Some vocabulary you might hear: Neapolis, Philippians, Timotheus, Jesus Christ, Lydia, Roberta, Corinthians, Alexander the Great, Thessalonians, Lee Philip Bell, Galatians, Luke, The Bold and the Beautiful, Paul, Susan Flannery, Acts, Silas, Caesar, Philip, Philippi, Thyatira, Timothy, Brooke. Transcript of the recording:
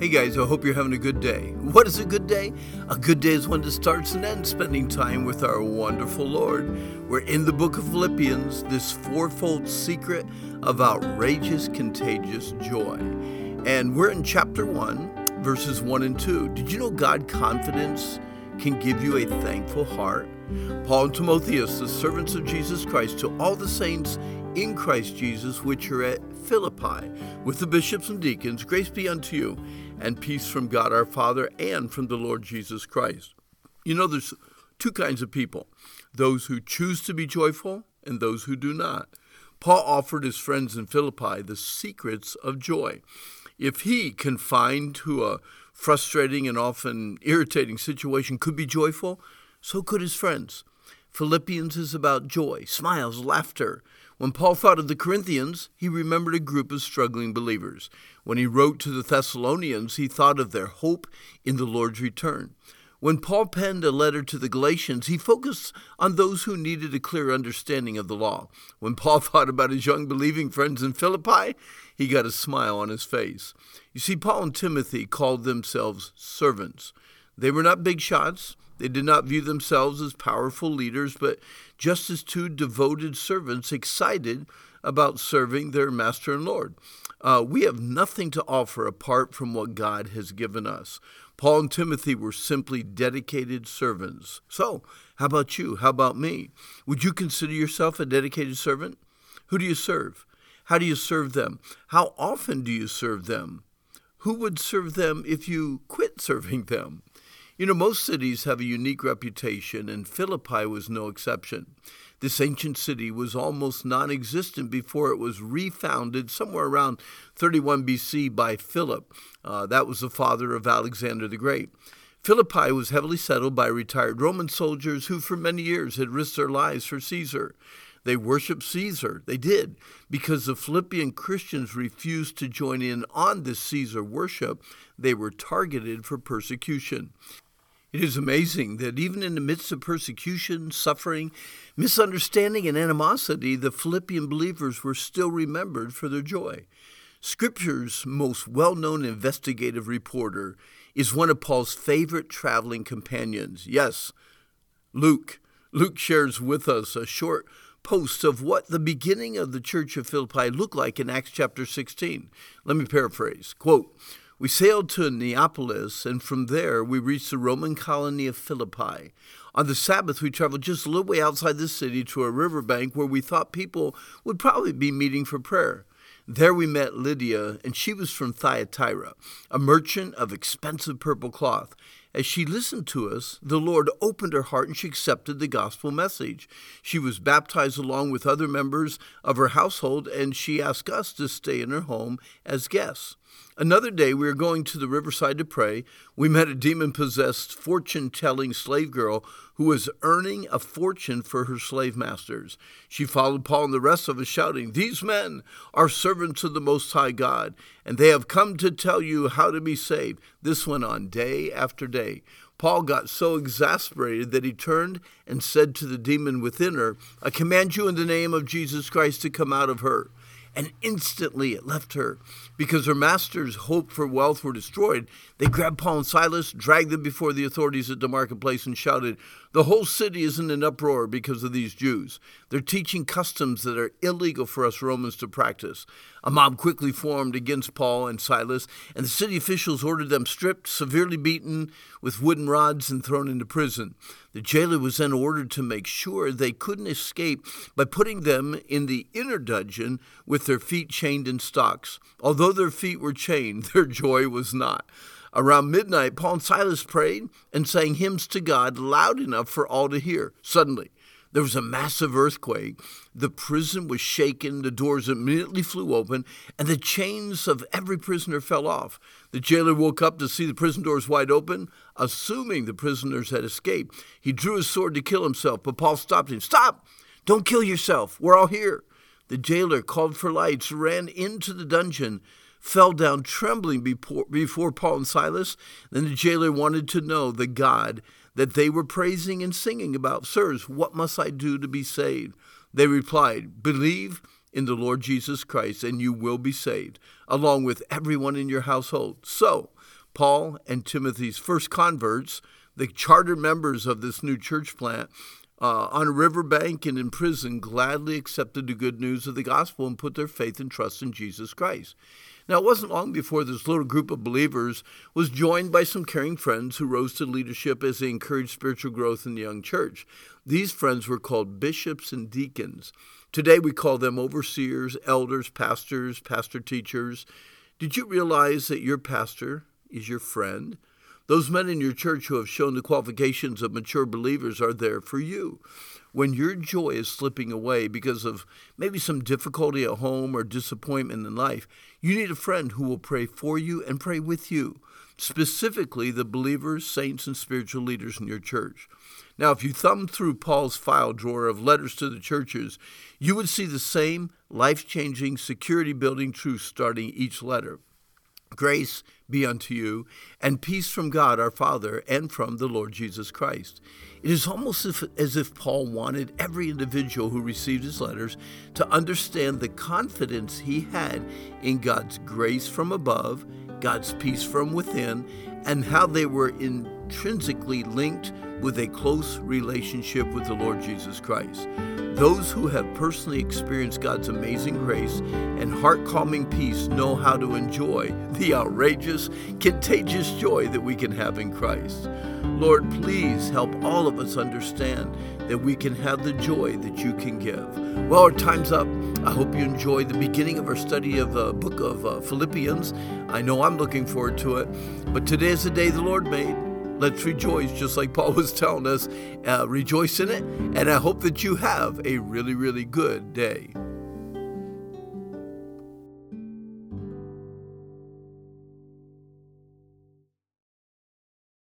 Hey guys, I hope you're having a good day. What is a good day? A good day is one that starts and ends spending time with our wonderful Lord. We're in the book of Philippians, this fourfold secret of outrageous, contagious joy. And we're in chapter 1, verses 1 and 2. Did you know God's confidence can give you a thankful heart? Paul and Timotheus, the servants of Jesus Christ, to all the saints in Christ Jesus, which are at Philippi, with the bishops and deacons, grace be unto you, and peace from God our Father and from the Lord Jesus Christ. You know, there's two kinds of people, those who choose to be joyful and those who do not. Paul offered his friends in Philippi the secrets of joy. If he, confined to a frustrating and often irritating situation, could be joyful, so could his friends. Philippians is about joy, smiles, laughter. When Paul thought of the Corinthians, he remembered a group of struggling believers. When he wrote to the Thessalonians, he thought of their hope in the Lord's return. When Paul penned a letter to the Galatians, he focused on those who needed a clear understanding of the law. When Paul thought about his young believing friends in Philippi, he got a smile on his face. You see, Paul and Timothy called themselves servants. They were not big shots. They did not view themselves as powerful leaders, but just as two devoted servants excited about serving their Master and Lord. We have nothing to offer apart from what God has given us. Paul and Timothy were simply dedicated servants. So, how about you? How about me? Would you consider yourself a dedicated servant? Who do you serve? How do you serve them? How often do you serve them? Who would serve them if you quit serving them? You know, most cities have a unique reputation, and Philippi was no exception. This ancient city was almost non-existent before it was refounded somewhere around 31 BC by Philip. That was the father of Alexander the Great. Philippi was heavily settled by retired Roman soldiers who for many years had risked their lives for Caesar. They worshiped Caesar. They did, because the Philippian Christians refused to join in on this Caesar worship. They were targeted for persecution. It is amazing that even in the midst of persecution, suffering, misunderstanding, and animosity, the Philippian believers were still remembered for their joy. Scripture's most well-known investigative reporter is one of Paul's favorite traveling companions. Yes, Luke. Luke shares with us a short post of what the beginning of the church of Philippi looked like in Acts chapter 16. Let me paraphrase. Quote, "We sailed to Neapolis, and from there we reached the Roman colony of Philippi. On the Sabbath, we traveled just a little way outside the city to a riverbank where we thought people would probably be meeting for prayer. There we met Lydia, and she was from Thyatira, a merchant of expensive purple cloth. As she listened to us, the Lord opened her heart and she accepted the gospel message. She was baptized along with other members of her household, and she asked us to stay in her home as guests. Another day, we were going to the riverside to pray. We met a demon-possessed, fortune-telling slave girl who was earning a fortune for her slave masters. She followed Paul and the rest of us, shouting, 'These men are servants of the Most High God, and they have come to tell you how to be saved.' This went on day after day. Paul got so exasperated that he turned and said to the demon within her, 'I command you in the name of Jesus Christ to come out of her.' And instantly it left her. Because her master's hope for wealth were destroyed, they grabbed Paul and Silas, dragged them before the authorities at the marketplace, and shouted, 'The whole city is in an uproar because of these Jews. They're teaching customs that are illegal for us Romans to practice.' A mob quickly formed against Paul and Silas, and the city officials ordered them stripped, severely beaten with wooden rods, and thrown into prison. The jailer was then ordered to make sure they couldn't escape by putting them in the inner dungeon with their feet chained in stocks. Although their feet were chained, their joy was not. Around midnight, Paul and Silas prayed and sang hymns to God loud enough for all to hear. Suddenly, there was a massive earthquake. The prison was shaken, the doors immediately flew open, and the chains of every prisoner fell off. The jailer woke up to see the prison doors wide open, assuming the prisoners had escaped. He drew his sword to kill himself, but Paul stopped him. 'Stop! Don't kill yourself. We're all here.' The jailer called for lights, ran into the dungeon, fell down trembling before Paul and Silas. Then the jailer wanted to know the God that they were praising and singing about. 'Sirs, what must I do to be saved?' They replied, 'Believe in the Lord Jesus Christ, and you will be saved, along with everyone in your household. So, Paul and Timothy's first converts, the charter members of this new church plant, on a riverbank and in prison, gladly accepted the good news of the gospel and put their faith and trust in Jesus Christ. Now, it wasn't long before this little group of believers was joined by some caring friends who rose to leadership as they encouraged spiritual growth in the young church. These friends were called bishops and deacons. Today, we call them overseers, elders, pastors, pastor teachers. Did you realize that your pastor is your friend? Those men in your church who have shown the qualifications of mature believers are there for you. When your joy is slipping away because of maybe some difficulty at home or disappointment in life, you need a friend who will pray for you and pray with you, specifically the believers, saints, and spiritual leaders in your church. Now, if you thumb through Paul's file drawer of letters to the churches, you would see the same life-changing, security-building truth starting each letter. Grace be unto you, and peace from God our Father and from the Lord Jesus Christ. It is almost as if Paul wanted every individual who received his letters to understand the confidence he had in God's grace from above, God's peace from within, and how they were intrinsically linked with a close relationship with the Lord Jesus Christ. Those who have personally experienced God's amazing grace and heart-calming peace know how to enjoy the outrageous, contagious joy that we can have in Christ. Lord, please help all of us understand that we can have the joy that you can give. Well, our time's up. I hope you enjoyed the beginning of our study of the book of Philippians. I know I'm looking forward to it, but today is the day the Lord made. Let's rejoice, just like Paul was telling us, rejoice in it. And I hope that you have a really, really good day.